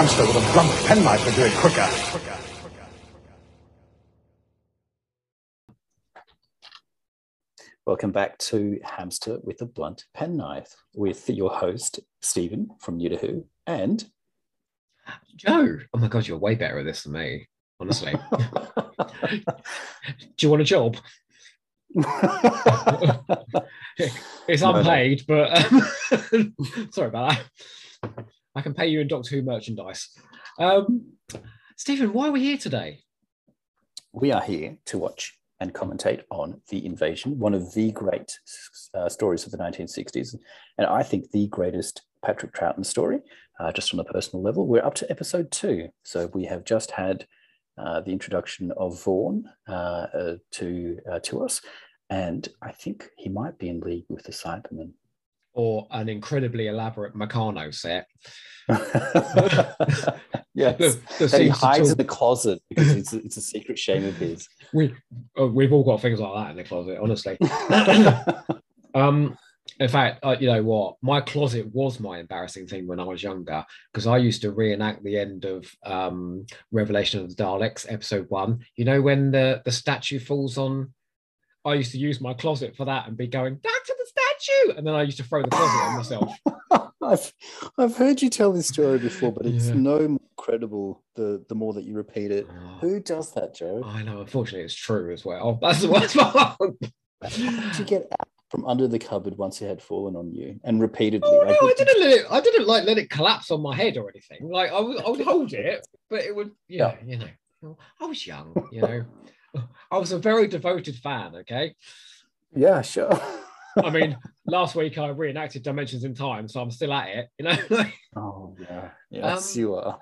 Hamster with a blunt penknife would do it quicker. Welcome back to Hamster with a Blunt Penknife with your host, Stephen from New to Who, and... Joe. Oh my God, you're way better at this than me, honestly. Do you want a job? It's unpaid, but sorry about that. I can pay you in Doctor Who merchandise. Stephen, why are we here today? We are here to watch and commentate on The Invasion, one of the great stories of the 1960s, and I think the greatest Patrick Troughton story, just on a personal level. We're up to episode 2, so we have just had the introduction of Vaughan to us, and I think he might be in league with the Cybermen. Or an incredibly elaborate Meccano set. Yeah, he hides in the closet because it's a secret shame of his. We've all got things like that in the closet, honestly. In fact, you know what? My closet was my embarrassing thing when I was younger, because I used to reenact the end of Revelation of the Daleks, episode 1. You know, when the statue falls on... I used to use my closet for that and be going, back to the statue! And then I used to throw the closet on myself. I've heard you tell this story before, but it's no more credible the more that you repeat it. Oh, who does that, Joe? I know, unfortunately it's true as well. That's the worst part. How did you get out from under the cupboard once it had fallen on you and repeatedly? Oh, no, I didn't let it collapse on my head or anything. Like, I would hold it, but it would, you know. I was young, you know. I was a very devoted fan, okay? Yeah, sure. I mean, last week I reenacted Dimensions in Time, so I'm still at it, you know? Oh, yeah. Yes, you are.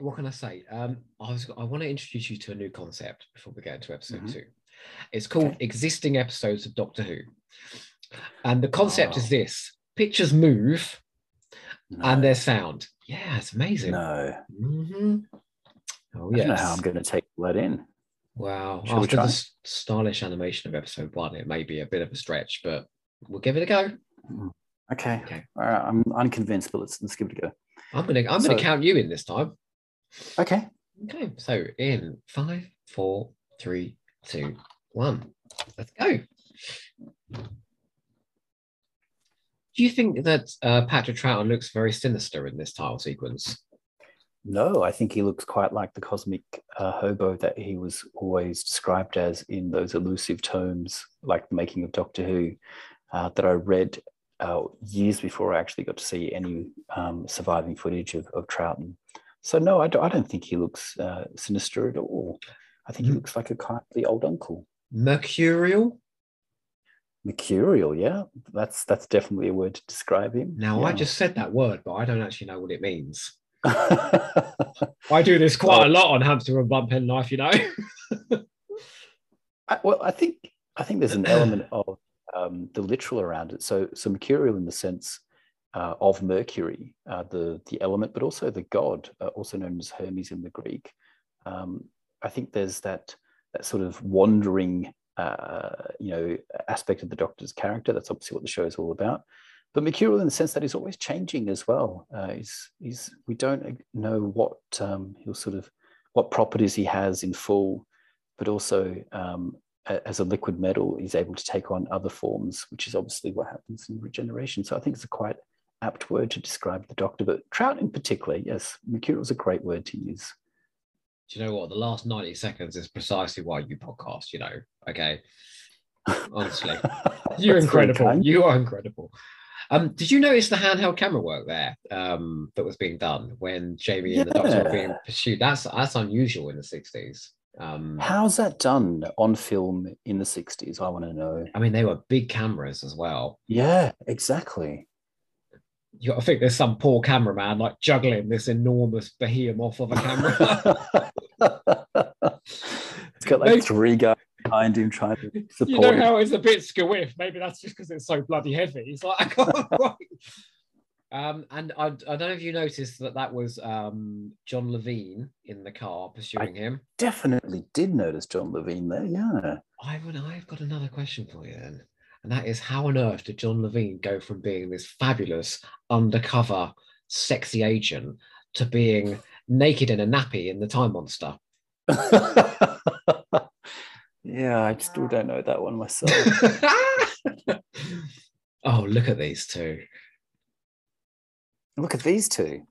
What can I say? I want to introduce you to a new concept before we get into episode 2. It's called Existing Episodes of Doctor Who. And the concept is this. Pictures move and their sound. Yeah, it's amazing. No. Mm-hmm. Oh, yes. I don't know how I'm going to take that in. Wow. After the stylish animation of episode 1, it may be a bit of a stretch, but we'll give it a go. Okay. All right. I'm unconvinced, but let's give it a go. I'm gonna count you in this time. Okay. So in 5, 4, 3, 2, 1. Let's go. Do you think that Patrick Troughton looks very sinister in this title sequence? No, I think he looks quite like the cosmic hobo that he was always described as in those elusive tomes, like the making of Doctor Who, that I read years before I actually got to see any surviving footage of Troughton. So no, I don't think he looks sinister at all. I think he looks like a kindly old uncle. Mercurial? Mercurial, yeah. That's definitely a word to describe him. Now, I just said that word, but I don't actually know what it means. I do this quite a lot on Hamster and Blunt Penknife, you know. I think there's an element of the literal around it. So mercurial in the sense of Mercury, the element, but also the god, also known as Hermes in the Greek. I think there's that sort of wandering, aspect of the Doctor's character. That's obviously what the show is all about. But mercurial in the sense that he's always changing as well. We don't know what properties he has in full, but also as a liquid metal, he's able to take on other forms, which is obviously what happens in regeneration. So I think it's a quite apt word to describe the Doctor, but Troughton in particular, yes, mercurial is a great word to use. Do you know what? The last 90 seconds is precisely why you podcast, you know, okay? Honestly, you're incredible. You are incredible. Did you notice the handheld camera work there that was being done when Jamie and the Doctor were being pursued? That's unusual in the 60s. How's that done on film in the 60s? I want to know. I mean, they were big cameras as well. Yeah, exactly. You got to think there's some poor cameraman like juggling this enormous behemoth of a camera. It's got like 3 guys behind him trying to support. You know how it's a bit skewiff. Maybe that's just because it's so bloody heavy. It's like, I can't write. And I don't know if you noticed that was John Levine in the car pursuing him. Definitely did notice John Levine there, yeah. I've got another question for you then. And that is, how on earth did John Levine go from being this fabulous undercover sexy agent to being naked in a nappy in The Time Monster. Yeah, I still don't know that one myself. Oh, look at these two. Look at these two.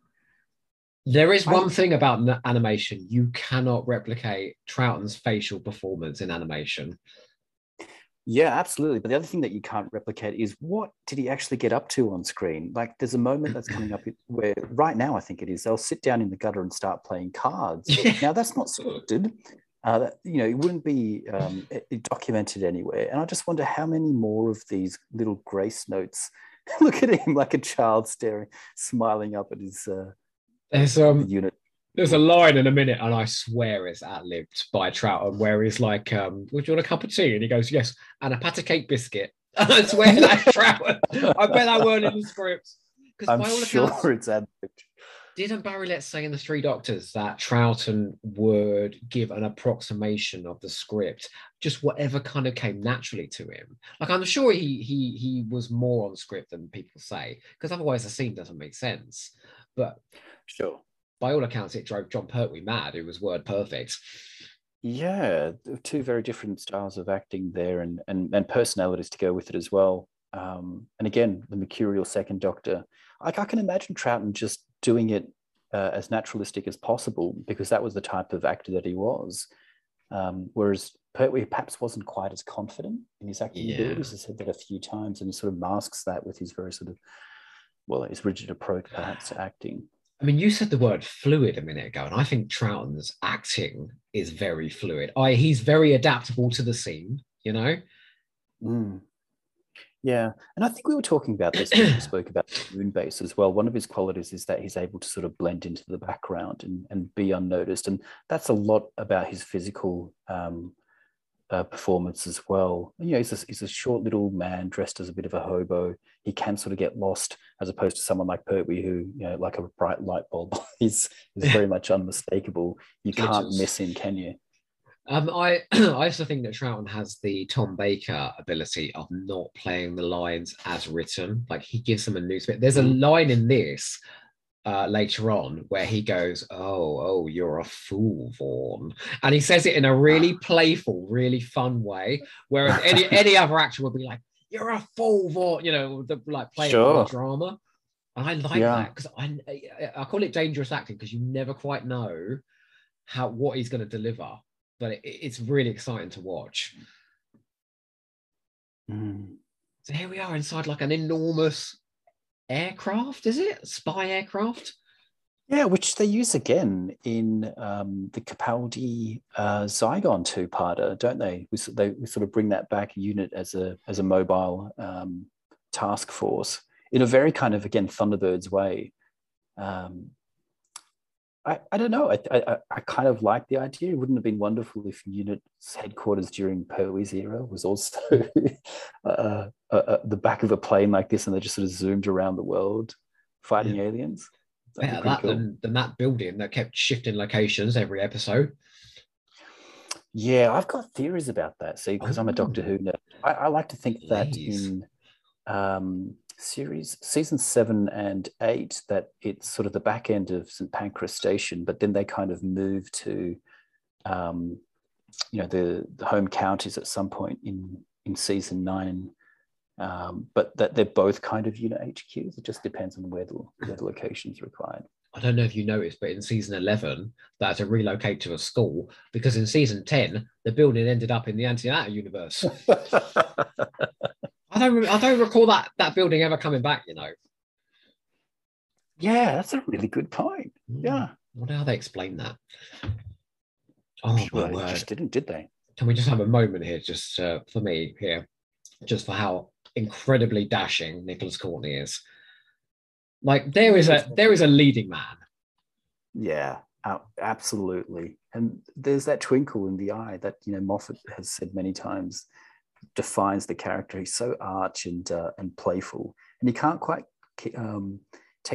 There is one thing about animation. You cannot replicate Troughton's facial performance in animation. Yeah, absolutely. But the other thing that you can't replicate is what did he actually get up to on screen? Like, there's a moment that's coming up where, right now, I think it is, they'll sit down in the gutter and start playing cards. Yeah. Now, that's not scripted. You know, it wouldn't be documented anywhere. And I just wonder how many more of these little grace notes. Look at him like a child staring, smiling up at his... Unit. There's a line in a minute, and I swear it's ad-libbed by Troughton, where he's like, would you want a cup of tea? And he goes, yes, and a pat of cake biscuit. And I swear that's Troughton. I bet that weren't in the script. I'm sure it's ad-libbed. Didn't Barry Letts say in The Three Doctors that Troughton would give an approximation of the script, just whatever kind of came naturally to him? Like, I'm sure he was more on script than people say, because otherwise the scene doesn't make sense. But sure, by all accounts, it drove John Pertwee mad, who was word perfect. Yeah, two very different styles of acting there, and personalities to go with it as well. And again, the mercurial second Doctor. Like, I can imagine Troughton just doing it as naturalistic as possible, because that was the type of actor that he was. Whereas Pertwee perhaps wasn't quite as confident in his acting abilities. He said that a few times, and he sort of masks that with his very sort of, well, his rigid approach perhaps to acting. I mean, you said the word fluid a minute ago, and I think Troughton's acting is very fluid. He's very adaptable to the scene, you know? Mm. Yeah, and I think we were talking about this when we spoke about Moonbase as well. One of his qualities is that he's able to sort of blend into the background and be unnoticed, and that's a lot about his physical performance as well. You know, he's a short little man dressed as a bit of a hobo. He can sort of get lost, as opposed to someone like Pertwee, who, you know, like a bright light bulb, is very much unmistakable. You can't miss him, can you? I also think that Troughton has the Tom Baker ability of not playing the lines as written. Like, he gives them a new spin. There's a line in this later on where he goes, oh, you're a fool, Vaughan. And he says it in a really playful, really fun way, whereas any other actor would be like, you're a fool, Vaughan, you know, like playing the drama. And I like that, because I call it dangerous acting, because you never quite know what he's going to deliver. But it's really exciting to watch. Mm. So here we are inside like an enormous aircraft, is it? Spy aircraft? Yeah, which they use again in the Capaldi-Zygon two-parter, don't they? We sort of bring that back, Unit as a mobile task force in a very kind of, again, Thunderbirds way. I don't know. I kind of like the idea. It wouldn't have been wonderful if Unit's headquarters during Pertwee's era was also the back of a plane like this, and they just sort of zoomed around the world fighting aliens. Better that than that building that kept shifting locations every episode. Yeah, I've got theories about that, see, because I'm a Doctor Who nerd. I like to think that in... season 7 and 8, that it's sort of the back end of St. Pancras Station, but then they kind of move to, you know, the home counties at some point in season 9, but that they're both kind of Unit HQs. It just depends on where the location's required. I don't know if you noticed, but in season 11, they had to relocate to a school, because in season 10, the building ended up in the Antinata universe. I don't recall that building ever coming back, you know. Yeah, that's a really good point. Yeah. I wonder how they explain that. Oh, sure, they just didn't, did they? Can we just have a moment here, just for me here, just for how incredibly dashing Nicholas Courtney is. Like, there is a leading man. Yeah, absolutely. And there's that twinkle in the eye that, you know, Moffat has said many times defines the character. He's so arch and playful, and he can't quite take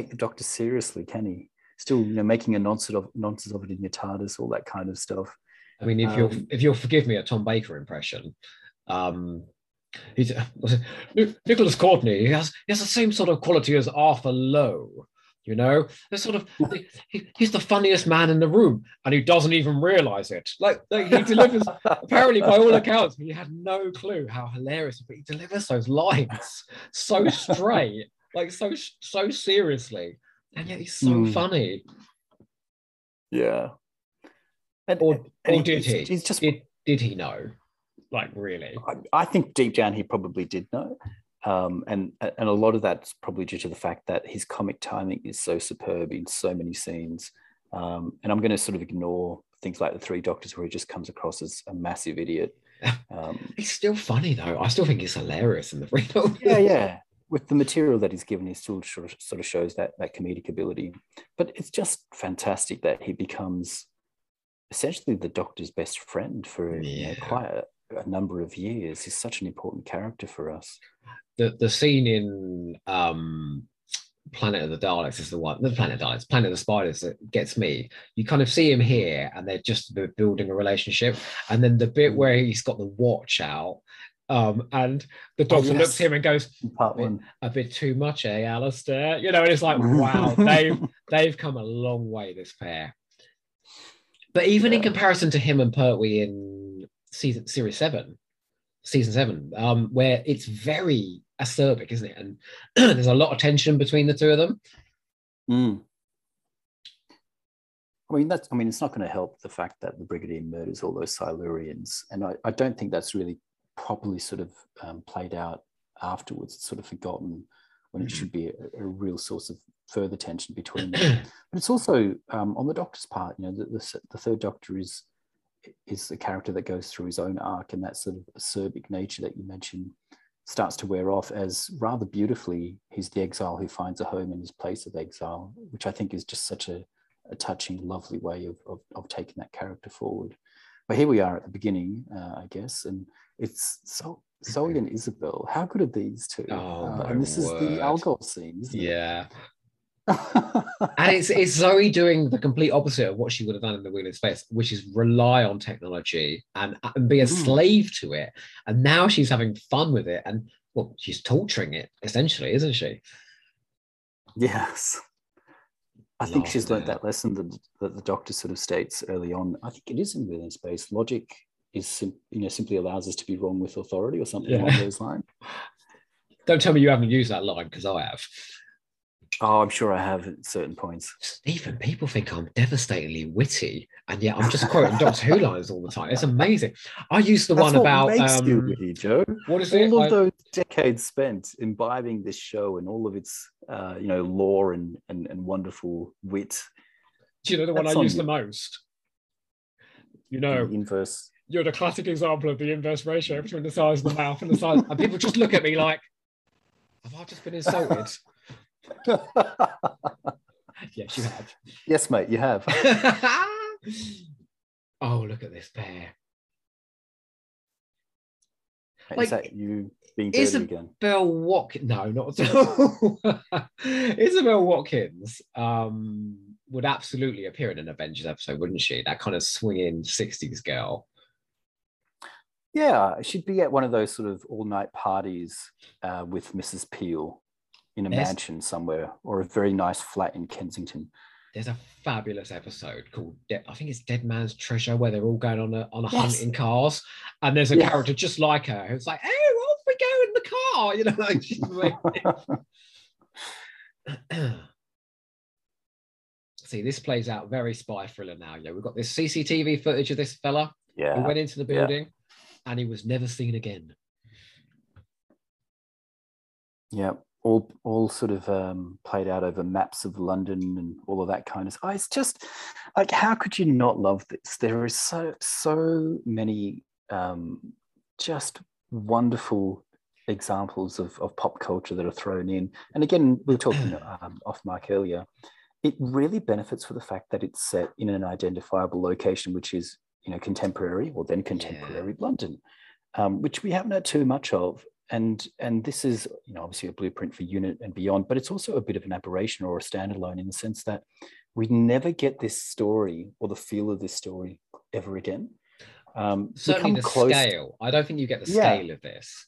the Doctor seriously, can he? Still, you know, making a nonsense of it in your TARDIS, all that kind of stuff. I mean, if you'll forgive me a Tom Baker impression, he's Nicholas Courtney. He has the same sort of quality as Arthur Lowe, you know? It's sort of, he's the funniest man in the room and he doesn't even realize it. Like he delivers, apparently by all accounts, he had no clue how hilarious, but he delivers those lines so straight, like so seriously. And yet he's so funny. Yeah. Or did he? He's just... Did he know? Like, really? I think deep down he probably did know. And a lot of that's probably due to the fact that his comic timing is so superb in so many scenes. And I'm going to sort of ignore things like The Three Doctors, where he just comes across as a massive idiot. He's still funny, though. I still think he's hilarious in The Three Doctors. Yeah. With the material that he's given, he still sort of shows that comedic ability. But it's just fantastic that he becomes essentially the Doctor's best friend for quite a number of years. He's such an important character for us. The scene in Planet of the Daleks is the one, not Planet of the Daleks, Planet of the Spiders, that gets me. You kind of see him here and they're just building a relationship. And then the bit where he's got the watch out and the Doctor looks at him and goes, a bit too much, eh, Alistair? You know, and it's like, wow, they've come a long way, this pair. But even in comparison to him and Pertwee in season seven, where it's very acerbic, isn't it? And there's a lot of tension between the two of them. Mm. I mean, it's not going to help the fact that the Brigadier murders all those Silurians, and I don't think that's really properly sort of played out afterwards. It's sort of forgotten when it should be a real source of further tension between them. But it's also on the Doctor's part, you know, the Third Doctor is the character that goes through his own arc, and that sort of acerbic nature that you mentioned starts to wear off as rather beautifully he's the exile who finds a home in his place of exile, which I think is just such a touching, lovely way of taking that character forward. But here we are at the beginning, I guess, and it's Zoe and Isabel. How good are these two? And this is the alcohol scene, isn't it? Yeah. And it's Zoe doing the complete opposite of what she would have done in the Wheel in Space, which is rely on technology and be a slave to it. And now she's having fun with it, and well, she's torturing it essentially, isn't she? Yes. I think she's learned that lesson that the Doctor sort of states early on. I think it is in Wheel in Space. Logic is simply allows us to be wrong with authority or something along those lines. Don't tell me you haven't used that line, because I have. Oh, I'm sure I have at certain points. Stephen, people think I'm devastatingly witty, and yet I'm just quoting Doctor Who lines all the time. It's amazing. I used the one about... That's what makes you witty, Joe. What is it? All of those decades spent imbibing this show and all of its, lore and wonderful wit. Do you know the one I use the most? You know... The inverse. You're the classic example of the inverse ratio between the size of the mouth and the size... And people just look at me like, have I just been insulted? Yes, you have. Yes, mate, you have. Oh, look at this pair. Like, is that you being dirty again? Isabel Watkins. No, not at all. Isabel Watkins would absolutely appear in an Avengers episode, wouldn't she? That kind of swinging 60s girl. Yeah, she'd be at one of those sort of all-night parties with Mrs. Peel. In a mansion somewhere, or a very nice flat in Kensington. There's a fabulous episode called, I think it's Dead Man's Treasure, where they're all going on a hunt in cars, and there's a character just like her who's like, "Hey, off we go in the car," you know. Like, she's see, this plays out very spy thriller now. Yeah, we've got this CCTV footage of this fella who went into the building, and he was never seen again. Yeah. All sort of played out over maps of London and all of that kind of stuff. It's just like, how could you not love this? There is so many just wonderful examples of pop culture that are thrown in. And again, we were talking off mic earlier. It really benefits for the fact that it's set in an identifiable location, which is contemporary or then contemporary London, which we haven't had too much of. And this is obviously a blueprint for Unit and beyond, but it's also a bit of an aberration or a standalone in the sense that we never get this story or the feel of this story ever again. Certainly the scale. I don't think you get the scale of this.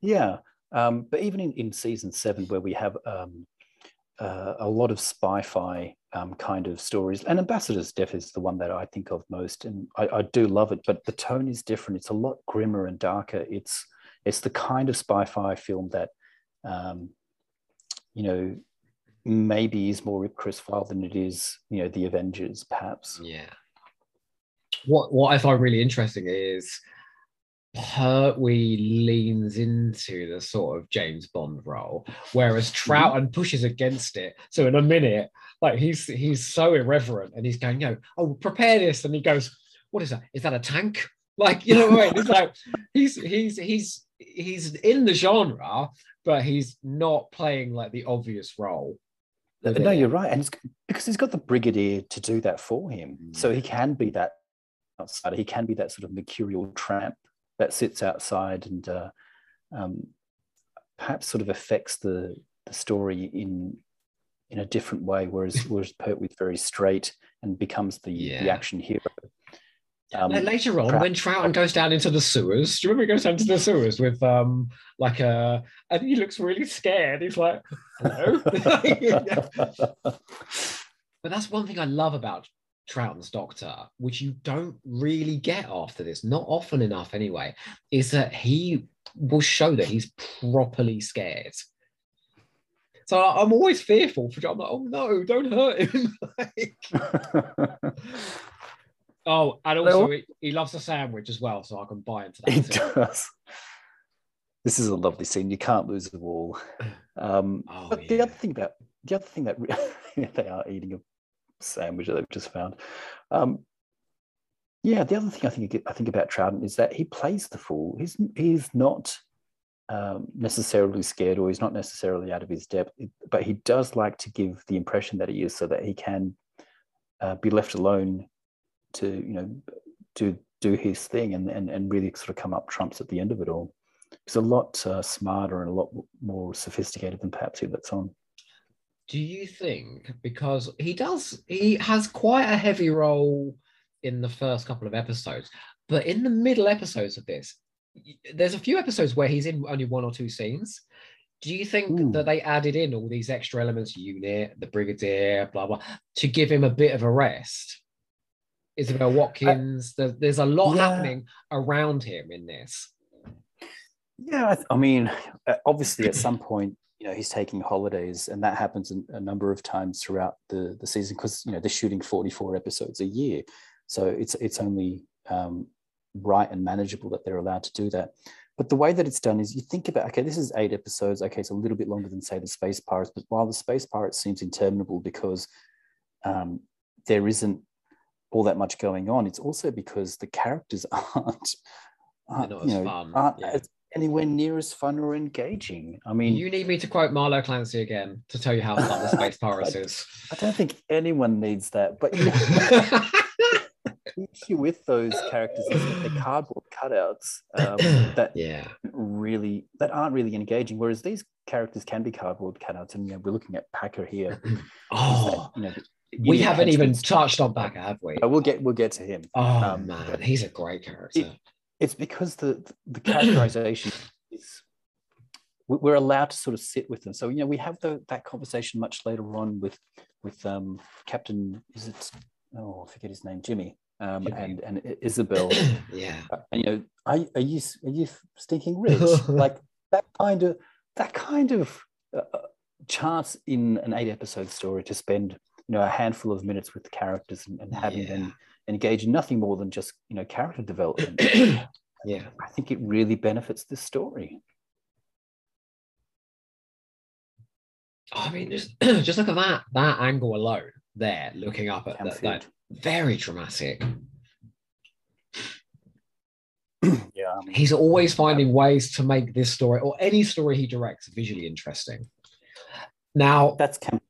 Yeah, but even in season 7, where we have a lot of spy-fi kind of stories. And Ambassador's Death is the one that I think of most, and I do love it, but the tone is different. It's a lot grimmer and darker. It's the kind of spy-fi film that, you know, maybe is more Ipcris-file than it is, you know, The Avengers, perhaps. Yeah. What I find really interesting is Pertwee leans into the sort of James Bond role, whereas Troughton pushes against it. So in a minute, like he's so irreverent, and he's going, you know, oh, prepare this, and he goes, what is that? Is that a tank? Like, you know what I mean? It's like he's in the genre, but he's not playing like the obvious role. No, you're right, and it's because he's got the Brigadier to do that for him, so he can be that outsider. He can be that sort of mercurial tramp that sits outside and perhaps sort of affects the story in a different way, whereas Pertwee's very straight and becomes the action hero. Later on, when Troughton goes down into the sewers, do you remember he goes down to the sewers with and he looks really scared. He's like, hello. But that's one thing I love about Troughton's Doctor, which you don't really get after this, not often enough anyway, is that he will show that he's properly scared. So I'm always fearful for John. I'm like, oh no, don't hurt him. Oh, and also he loves a sandwich as well, so I can buy into that. He does. This is a lovely scene. You can't lose the wall. The other thing about they are eating a sandwich that they've just found. The other thing I think about Troughton is that he plays the fool. He's not necessarily scared, or he's not necessarily out of his depth, but he does like to give the impression that he is, so that he can be left alone to, you know, to do his thing and really sort of come up trumps at the end of it all. He's a lot smarter and a lot more sophisticated than perhaps he lets on. Do you think, because he has quite a heavy role in the first couple of episodes, but in the middle episodes of this, there's a few episodes where he's in only one or two scenes. Do you think that they added in all these extra elements, Unit, the Brigadier, blah, blah, to give him a bit of a rest? Isabel Watkins, there's a lot happening around him in this. Yeah, I mean, obviously at some point, you know, he's taking holidays, and that happens a number of times throughout the season, because, you know, they're shooting 44 episodes a year, so it's only right and manageable that they're allowed to do that. But the way that it's done is, you think about, okay, this is 8 episodes, okay, it's a little bit longer than, say, The Space Pirates, but while The Space Pirates seems interminable because there isn't all that much going on, it's also because the characters aren't anywhere near as fun or engaging. I mean, you need me to quote Marlo Clancy again to tell you how fun The Space Pirates is. I don't think anyone needs that, but you know, the issue with those characters is that they're cardboard cutouts that aren't really engaging, whereas these characters can be cardboard cutouts. And, you know, we're looking at Packer here. We haven't even touched on Packer, have we? We'll get to him. Oh man, he's a great character. It's because the characterization is, we're allowed to sort of sit with them. So, you know, we have that conversation much later on with Captain, I forget his name, Jimmy, and Isabel. Yeah. And, you know, are you stinking rich? Like that kind of chance in an 8-episode story to spend, you know, a handful of minutes with the characters and having them engage in nothing more than just, you know, character development. Yeah, I think it really benefits this story. I mean, just look at that angle alone there, looking up at that, very dramatic. Yeah, I mean, he's always finding ways to make this story, or any story he directs, visually interesting. Now that's Camfield.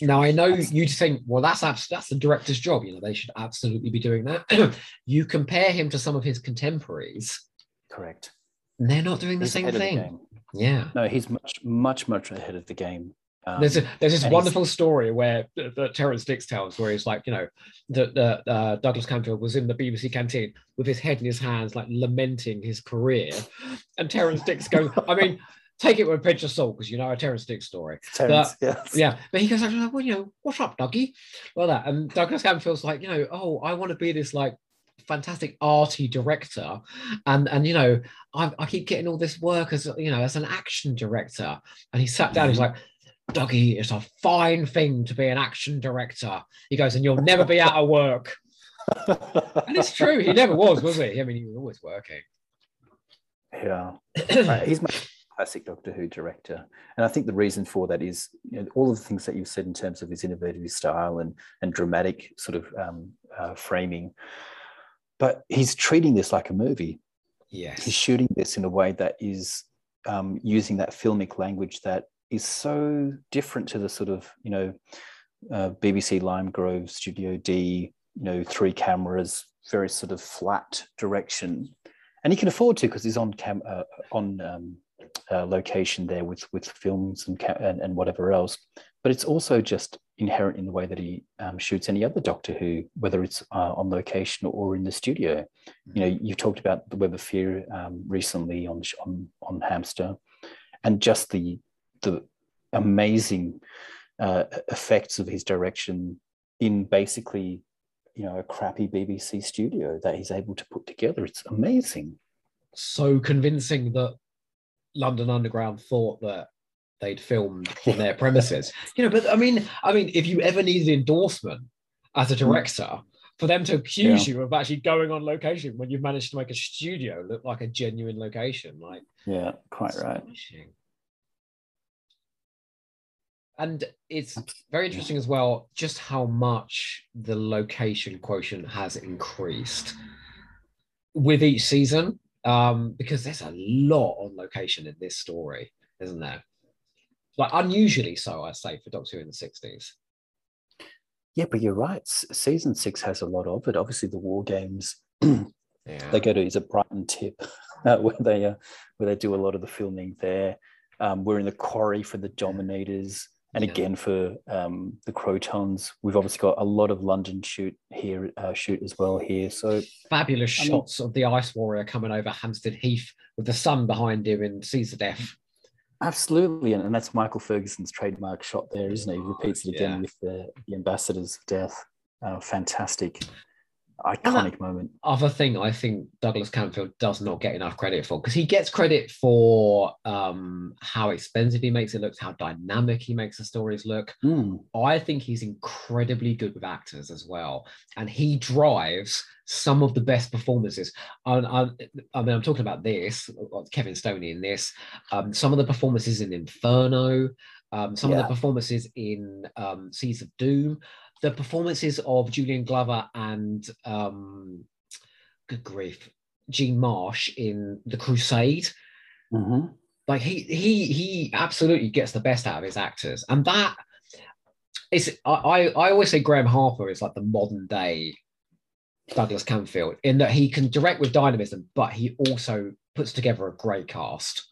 Now, I know you'd think, well, that's the director's job. You know, they should absolutely be doing that. You compare him to some of his contemporaries. Correct. And they're not doing the same thing. Yeah. No, he's much, much, much ahead of the game. There's this wonderful story where that Terrance Dicks tells, where he's like, you know, that Douglas Camfield was in the BBC canteen with his head in his hands, like lamenting his career. And Terrance Dicks goes, I mean, take it with a pinch of salt, because you know a Terrance Dicks story. Terrance, but, yes. Yeah, but he goes up to like, well, you know, what's up, Dougie? Well, that, and Douglas Camfield's like, you know, oh, I want to be this like fantastic arty director, and you know, I keep getting all this work as, you know, as an action director. And he sat down, he's like, Dougie, it's a fine thing to be an action director. He goes, and you'll never be out of work. And it's true, he never was he? I mean, he was always working. Yeah, right. He's my classic Doctor Who director, and I think the reason for that is, you know, all of the things that you've said in terms of his innovative style and dramatic sort of framing. But he's treating this like a movie. Yes, he's shooting this in a way that is using that filmic language that is so different to the sort of, you know, BBC Limegrove, Studio D, you know, three cameras, very sort of flat direction. And he can afford to, because he's on location there with films and whatever else. But it's also just inherent in the way that he shoots any other Doctor Who, whether it's on location or in the studio. You know, you talked about the Web of Fear recently on Hamster, and just the amazing effects of his direction in basically, you know, a crappy BBC studio that he's able to put together. It's amazing. So convincing that London Underground thought that they'd filmed on their premises. You know, but I mean, if you ever needed endorsement as a director, for them to accuse you of actually going on location when you've managed to make a studio look like a genuine location, like, yeah, quite right. Astonishing. And it's very interesting as well, just how much the location quotient has increased with each season, because there's a lot on location in this story, isn't there? Like, unusually so, I say, for Doctor Who in the 60s. Yeah, but you're right. Season 6 has a lot of it. Obviously, the war games, they go to, is it Brighton Tip, where they do a lot of the filming there. We're in the quarry for the Dominators. And again, for the Crotons, we've obviously got a lot of London shoot as well here. So fabulous shots of the Ice Warrior coming over Hampstead Heath with the sun behind him in Caesar Death. Absolutely, and that's Michael Ferguson's trademark shot there, isn't it? He repeats it again with the Ambassadors of Death. Fantastic, iconic moment. Other thing I think Douglas Camfield does not get enough credit for, because he gets credit for how expensive he makes it look, how dynamic he makes the stories look. I think he's incredibly good with actors as well, and he drives some of the best performances. I mean, I'm talking about this, Kevin Stoney in this, some of the performances in Inferno, some of the performances in Seas of Doom, the performances of Julian Glover and, good grief, Gene Marsh in The Crusade. Mm-hmm. Like, he absolutely gets the best out of his actors. And that is, I always say Graham Harper is like the modern day Douglas Camfield, in that he can direct with dynamism, but he also puts together a great cast.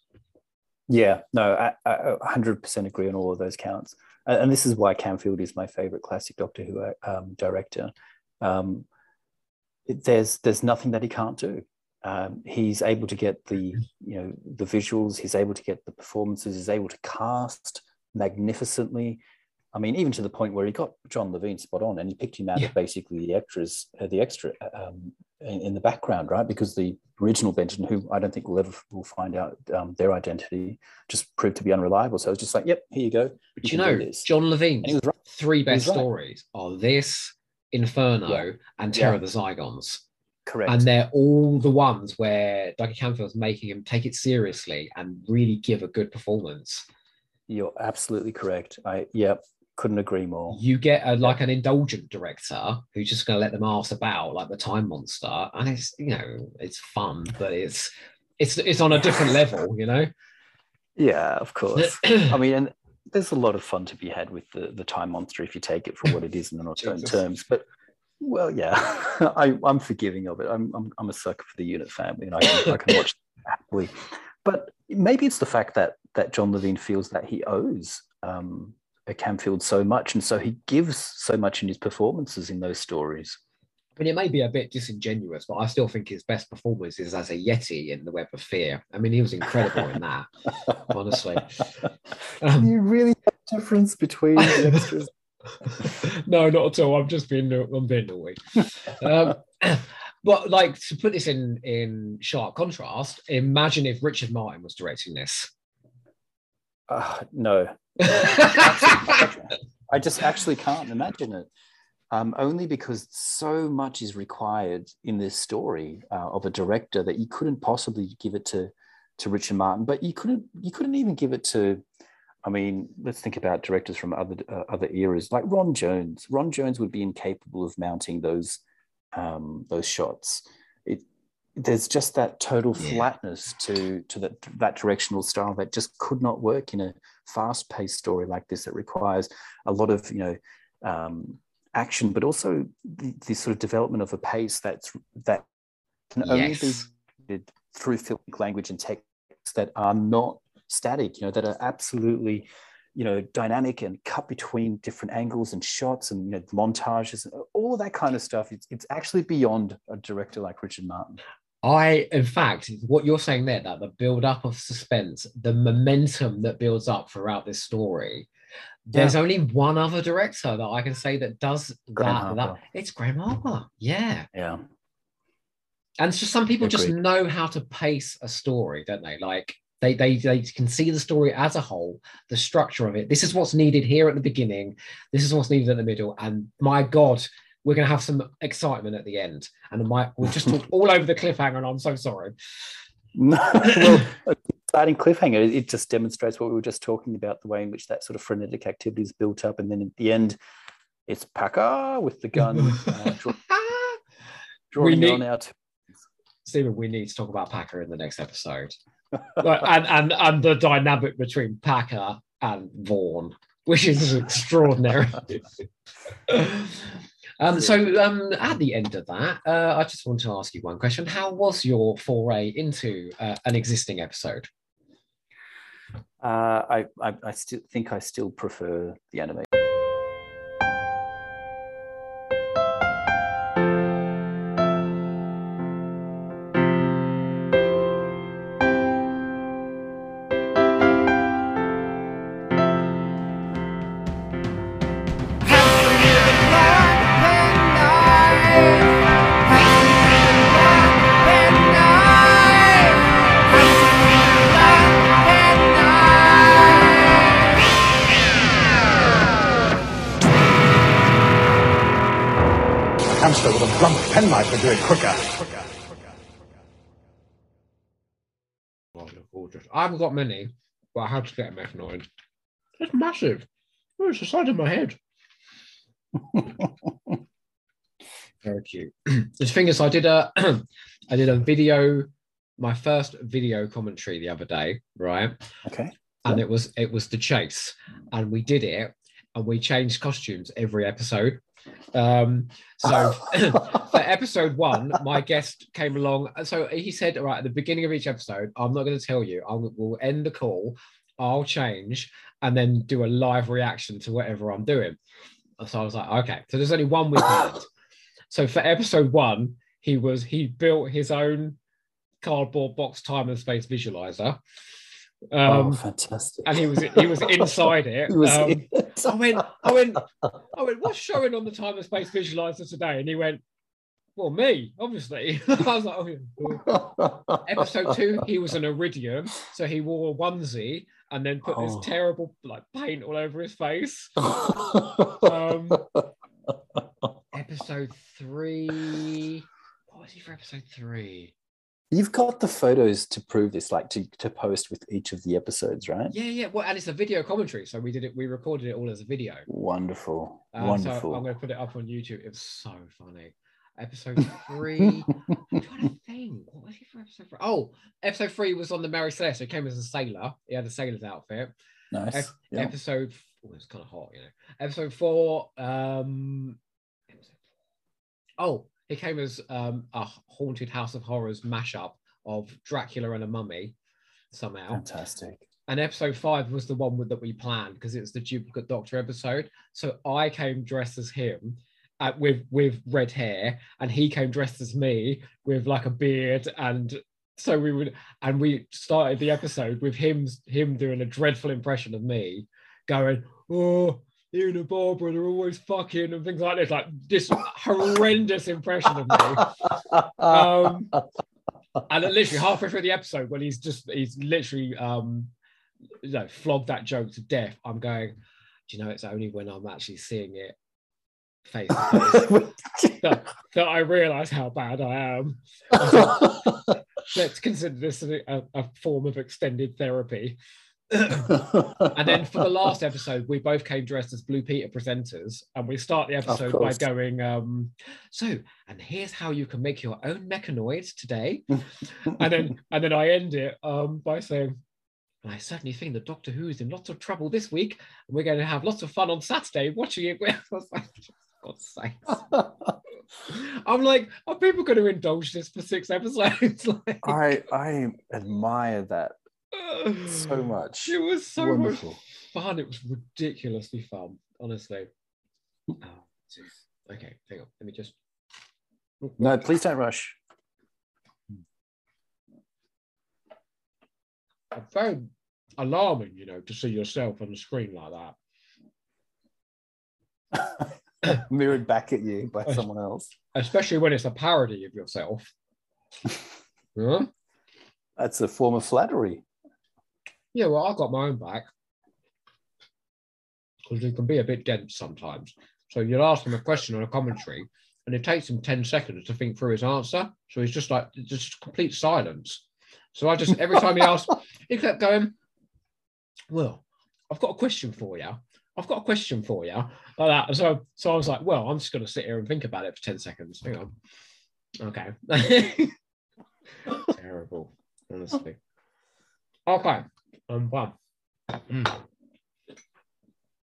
Yeah, no, I 100% agree on all of those counts. And this is why Camfield is my favourite classic Doctor Who director. There's nothing that he can't do. He's able to get the visuals. He's able to get the performances. He's able to cast magnificently. I mean, even to the point where he got John Levine spot on, and he picked him out of basically the extra in the background, right? Because the original Benton, who I don't think we'll find out their identity, just proved to be unreliable. So I was just like, yep, here you go. But you know, John Levine's three best stories are this, Inferno, and Terror of the Zygons. Correct. And they're all the ones where Dougie Camfield's making him take it seriously and really give a good performance. You're absolutely correct. Couldn't agree more. You get an indulgent director who's just going to let them arse about like the Time Monster, and it's, you know, it's fun, but it's on a different level, you know. Yeah, of course. I mean, and there's a lot of fun to be had with the Time Monster if you take it for what it is in its own terms. But well, yeah, I'm forgiving of it. I'm a sucker for the Unit family, and I can watch it happily. But maybe it's the fact that John Levine feels that he owes Camfield so much, and so he gives so much in his performances in those stories. I mean, it may be a bit disingenuous, but I still think his best performance is as a Yeti in The Web of Fear. I mean, he was incredible in that, honestly. You really have a difference between the extras? No, not at all. I'm being naughty. But like, to put this in sharp contrast, imagine if Richard Martin was directing this. No. I just actually can't imagine it. Only because so much is required in this story of a director that you couldn't possibly give it to Richard Martin, but you couldn't even give it to, I mean, let's think about directors from other eras, like Ron Jones. Ron Jones would be incapable of mounting those shots. There's just that total flatness to that directional style that just could not work in a fast-paced story like this. That requires a lot of, action, but also the sort of development of a pace that can only be through filmic language and texts that are not static, that are absolutely, dynamic and cut between different angles and shots and montages and all that kind of stuff. It's actually beyond a director like Richard Martin. In fact, what you're saying there, that the build-up of suspense, the momentum that builds up throughout this story, there's only one other director that I can say that does that. It's Graham Harper. Yeah. Yeah. And it's just some people just know how to pace a story, don't they? Like they can see the story as a whole, the structure of it. This is what's needed here at the beginning. This is what's needed at the middle. And my God, we're going to have some excitement at the end. And we've just talked all over the cliffhanger, and I'm so sorry. No, well, starting cliffhanger, it just demonstrates what we were just talking about, the way in which that sort of frenetic activity is built up, and then at the end it's Packer with the gun drawing on our teams. Stephen, we need to talk about Packer in the next episode. and the dynamic between Packer and Vaughan, which is extraordinary. So at the end of that, I just want to ask you one question. How was your foray into an existing episode? I still think I still prefer the anime. Hamster with a Blunt Penknife would do it quicker. Gorgeous. I haven't got many, but I had to get a Meccano in. It's massive. Oh, it's the size of my head. Very cute. The thing is, I did a video, my first video commentary the other day, right? Okay. And it was the chase, and we did it, and we changed costumes every episode. For episode 1, my guest came along, so he said, all right, at the beginning of each episode, I'm not going to tell you, we'll end the call, I'll change and then do a live reaction to whatever I'm doing. So I was like, okay, so there's only one week left. So for episode 1, he built his own cardboard box time and space visualizer. Fantastic. And he was inside it. I went, what's showing on the time and space visualizer today? And he went, well, me, obviously. I was like, oh. Episode 2, he was an Iridium, so he wore a onesie and then put this terrible paint all over his face. Episode 3, what was he for episode 3? You've got the photos to prove this, to post with each of the episodes, right? Yeah. Well, and it's a video commentary, so we recorded it all as a video. Wonderful, wonderful. So I'm going to put it up on YouTube. It was so funny. Episode 3. I'm trying to think. What was he for episode 3? Oh, episode 3 was on the Mary Celeste. So he came as a sailor. He had a sailor's outfit. Nice. Episode. Oh, it was kind of hot, Episode 4. It came as a Haunted House of Horrors mashup of Dracula and a mummy somehow. Fantastic. And episode 5 was the one that we planned because it was the duplicate Doctor episode. So I came dressed as him with red hair, and he came dressed as me with like a beard, and so we started the episode with him doing a dreadful impression of me, going, "Oh, you and Barbara are always fucking," and things like this, like this horrendous impression of me. And literally halfway through the episode, when he's literally flogged that joke to death, I'm going, "Do you know, it's only when I'm actually seeing it face to face that I realise how bad I am." Let's consider this a form of extended therapy. And then for the last episode, we both came dressed as Blue Peter presenters, and we start the episode by going, "So, and here's how you can make your own mechanoids today." and then I end it by saying, "I certainly think that Doctor Who is in lots of trouble this week, and we're going to have lots of fun on Saturday watching it." I was like, God's sakes. I'm like, are people going to indulge this for 6 episodes? Like, I admire that so much. It was so wonderful. Much fun. It was ridiculously fun, honestly. Oh, okay, hang on. Let me just... No, please don't rush. It's very alarming, you know, to see yourself on the screen like that. Mirrored back at you by someone else. Especially when it's a parody of yourself. Huh? That's a form of flattery. Yeah, well, I've got my own back. Because it can be a bit dense sometimes. So you'll ask him a question or a commentary, and it takes him 10 seconds to think through his answer. So he's just like, just complete silence. So I just, every time he asked, he kept going, "Well, I've got a question for you. I've got a question for you." Like that. And so I was like, well, I'm just going to sit here and think about it for 10 seconds. Hang on. Okay. Terrible, honestly. Okay. I'm fine.